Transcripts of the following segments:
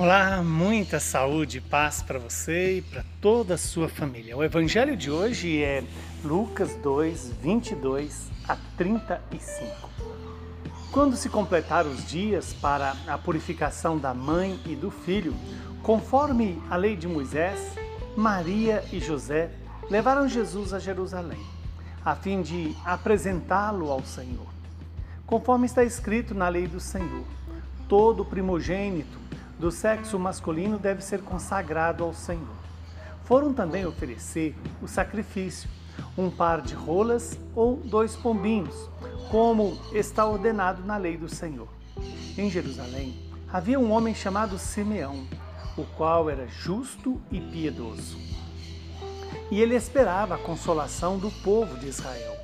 Olá, muita saúde e paz para você e para toda a sua família. O Evangelho de hoje é Lucas 2, 22 a 35. Quando se completaram os dias para a purificação da mãe e do filho, conforme a lei de Moisés, Maria e José levaram Jesus a Jerusalém, a fim de apresentá-lo ao Senhor. Conforme está escrito na lei do Senhor, todo primogênito do sexo masculino deve ser consagrado ao Senhor. Foram também oferecer o sacrifício, um par de rolas ou 2 pombinhos, como está ordenado na lei do Senhor. Em Jerusalém havia um homem chamado Simeão, o qual era justo e piedoso, e ele esperava a consolação do povo de Israel.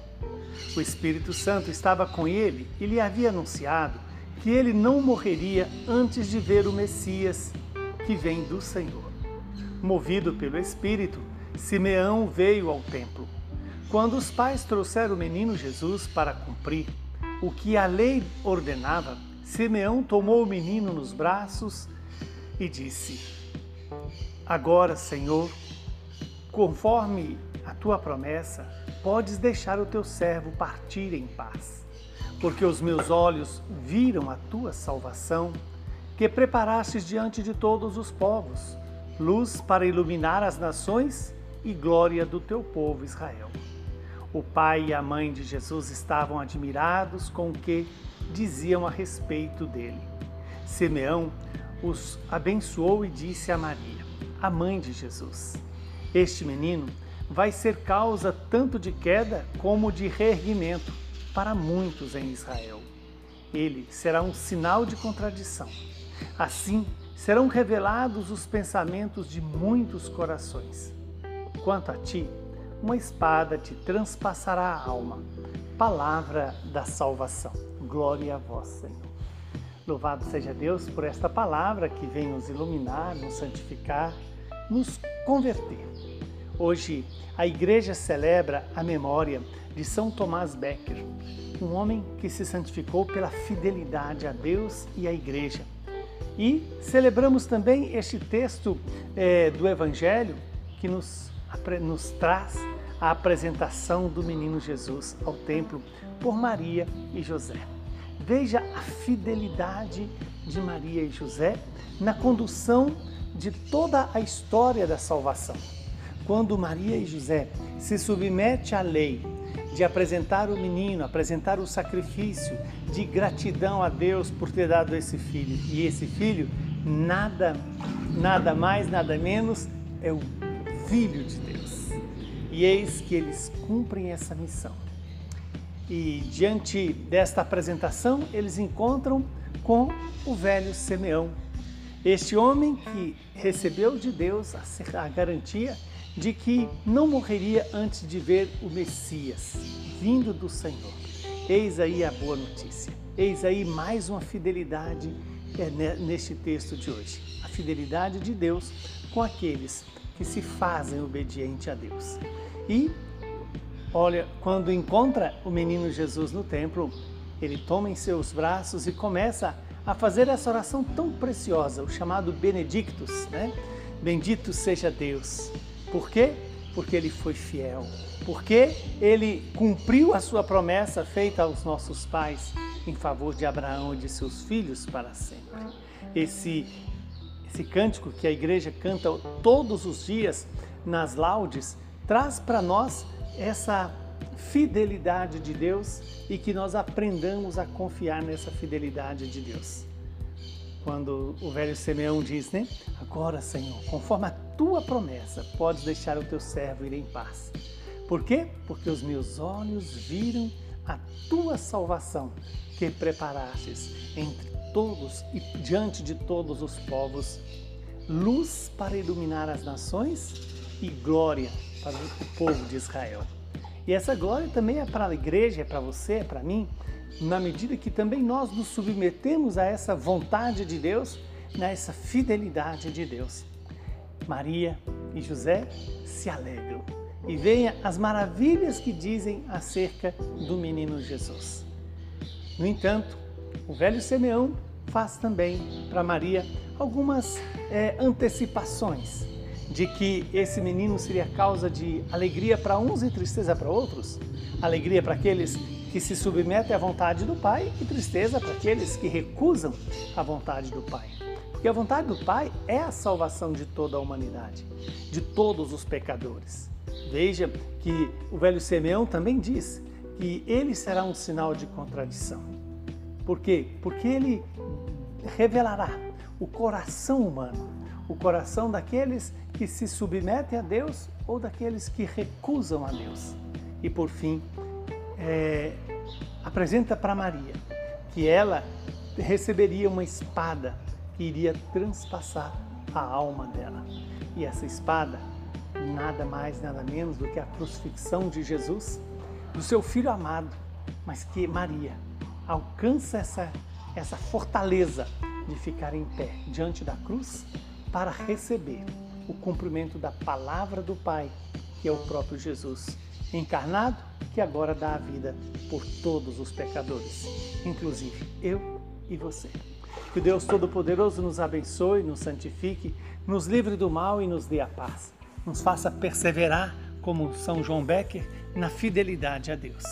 O Espírito Santo estava com ele e lhe havia anunciado que ele não morreria antes de ver o Messias, que vem do Senhor. Movido pelo Espírito, Simeão veio ao templo. Quando os pais trouxeram o menino Jesus para cumprir o que a lei ordenava, Simeão tomou o menino nos braços e disse: "Agora, Senhor, conforme a tua promessa, podes deixar o teu servo partir em paz, porque os meus olhos viram a tua salvação, que preparastes diante de todos os povos, luz para iluminar as nações e glória do teu povo Israel." O pai e a mãe de Jesus estavam admirados com o que diziam a respeito dele. Simeão os abençoou e disse a Maria, a mãe de Jesus: "Este menino vai ser causa tanto de queda como de reerguimento para muitos em Israel. Ele será um sinal de contradição. Assim serão revelados os pensamentos de muitos corações. Quanto a ti, uma espada te transpassará a alma." Palavra da salvação. Glória a vós, Senhor. Louvado seja Deus por esta palavra que vem nos iluminar, nos santificar, nos converter. Hoje a igreja celebra a memória de São Tomás Becker, um homem que se santificou pela fidelidade a Deus e à igreja. E celebramos também este texto do Evangelho que nos traz a apresentação do menino Jesus ao templo por Maria e José. Veja a fidelidade de Maria e José na condução de toda a história da salvação. Quando Maria e José se submete à lei de apresentar o menino, apresentar o sacrifício de gratidão a Deus por ter dado esse filho, e esse filho nada mais, nada menos, é o Filho de Deus. E eis que eles cumprem essa missão. E diante desta apresentação, eles encontram com o velho Simeão, este homem que recebeu de Deus a garantia de que não morreria antes de ver o Messias, vindo do Senhor. Eis aí a boa notícia. Eis aí mais uma fidelidade neste texto de hoje. A fidelidade de Deus com aqueles que se fazem obediente a Deus. E, olha, quando encontra o menino Jesus no templo, ele toma em seus braços e começa a fazer essa oração tão preciosa, o chamado Benedictus, né? Bendito seja Deus. Por quê? Porque ele foi fiel, porque ele cumpriu a sua promessa feita aos nossos pais em favor de Abraão e de seus filhos para sempre. Esse cântico que a igreja canta todos os dias nas laudes traz para nós essa fidelidade de Deus e que nós aprendamos a confiar nessa fidelidade de Deus. Quando o velho Simeão diz, né? "Agora, Senhor, conforme a tua promessa, podes deixar o teu servo ir em paz." Por quê? Porque os meus olhos viram a tua salvação que preparastes entre todos e diante de todos os povos, luz para iluminar as nações e glória para o povo de Israel. E essa glória também é para a igreja, é para você, é para mim, na medida que também nós nos submetemos a essa vontade de Deus, nessa fidelidade de Deus. Maria e José se alegram e veem as maravilhas que dizem acerca do menino Jesus. No entanto, o velho Simeão faz também para Maria algumas antecipações de que esse menino seria causa de alegria para uns e tristeza para outros, alegria para aqueles que se submetem à vontade do Pai e tristeza para aqueles que recusam a vontade do Pai. Porque a vontade do Pai é a salvação de toda a humanidade, de todos os pecadores. Veja que o velho Simeão também diz que ele será um sinal de contradição. Por quê? Porque ele revelará o coração humano, o coração daqueles que se submetem a Deus ou daqueles que recusam a Deus. E por fim, apresenta para Maria que ela receberia uma espada que iria transpassar a alma dela. E essa espada, nada mais, nada menos do que a crucifixão de Jesus, do seu Filho amado, mas que Maria alcança essa fortaleza de ficar em pé diante da cruz para receber o cumprimento da palavra do Pai, que é o próprio Jesus encarnado, que agora dá a vida por todos os pecadores, inclusive eu e você. Que Deus Todo-Poderoso nos abençoe, nos santifique, nos livre do mal e nos dê a paz. Nos faça perseverar, como São João Becker, na fidelidade a Deus.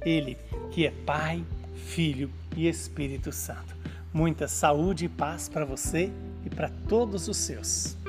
Ele que é Pai, Filho e Espírito Santo. Muita saúde e paz para você e para todos os seus.